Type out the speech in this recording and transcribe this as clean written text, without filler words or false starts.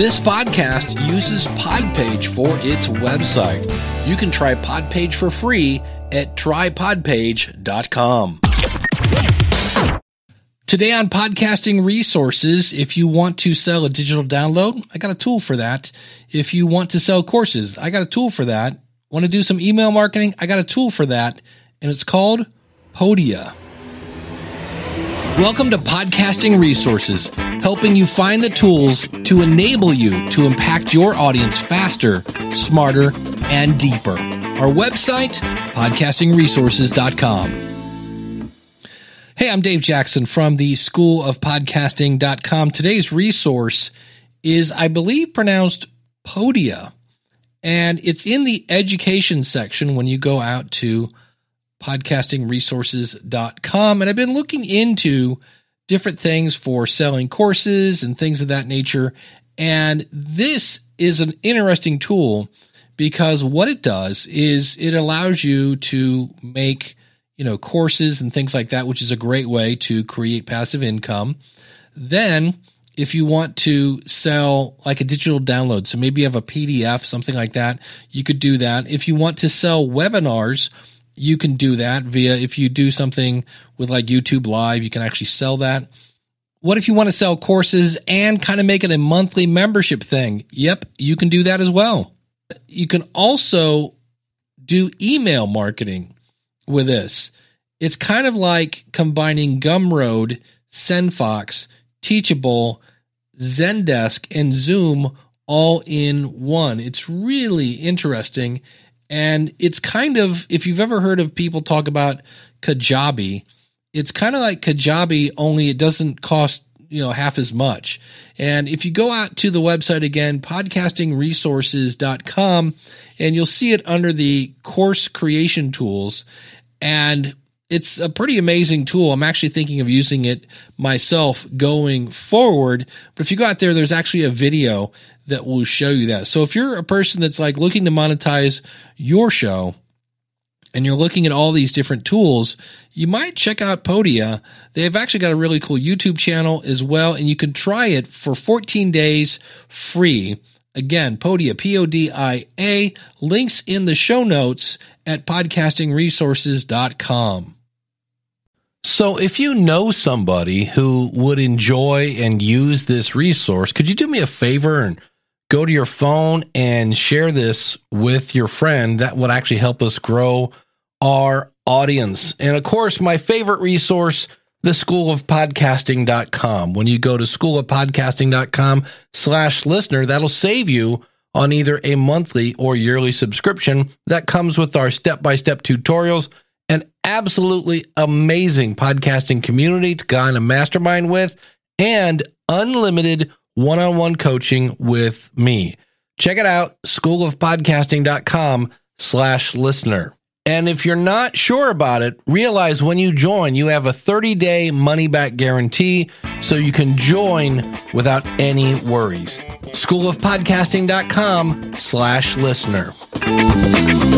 This podcast uses Podpage for its website. You can try Podpage for free at trypodpage.com. Today on Podcasting Resources, if you want to sell a digital download, I got a tool for that. If you want to sell courses, I got a tool for that. Want to do some email marketing? I got a tool for that, and it's called Podia. Welcome to Podcasting Resources, helping you find the tools to enable you to impact your audience faster, smarter, and deeper. Our website, podcastingresources.com. Hey, I'm Dave Jackson from the School of Podcasting.com. Today's resource is, I believe, pronounced Podia, and it's in the education section when you go out to podcastingresources.com. And I've been looking into different things for selling courses and things of that nature. And this is an interesting tool because what it does is it allows you to make, courses and things like that, which is a great way to create passive income. Then if you want to sell like a digital download, so maybe you have a PDF, something like that, you could do that. If you want to sell webinars, you can do that via, if you do something with like YouTube Live, you can actually sell that. What if you want to sell courses and kind of make it a monthly membership thing? Yep, you can do that as well. You can also do email marketing with this. It's kind of like combining Gumroad, SendFox, Teachable, Zendesk, and Zoom all in one. It's really interesting. And it's kind of, if you've ever heard of people talk about Kajabi, it's kind of like Kajabi, only it doesn't cost, half as much. And if you go out to the website again, podcastingresources.com, and you'll see it under the course creation tools. And it's a pretty amazing tool. I'm actually thinking of using it myself going forward. But if you go out there, there's actually a video that will show you that. So if you're a person that's like looking to monetize your show and you're looking at all these different tools, you might check out Podia. They've actually got a really cool YouTube channel as well, and you can try it for 14 days free. Again, Podia, P-O-D-I-A, links in the show notes at podcastingresources.com. So if you know somebody who would enjoy and use this resource, could you do me a favor and go to your phone and share this with your friend? That would actually help us grow our audience. And of course, my favorite resource, the School of Podcasting.com. When you go to schoolofpodcasting.com/listener, that'll save you on either a monthly or yearly subscription that comes with our step-by-step tutorials, an absolutely amazing podcasting community to kind of mastermind with, and unlimited one-on-one coaching with me. Check it out, schoolofpodcasting.com/listener. And if you're not sure about it, realize when you join, you have a 30-day money-back guarantee, so you can join without any worries. schoolofpodcasting.com/listener.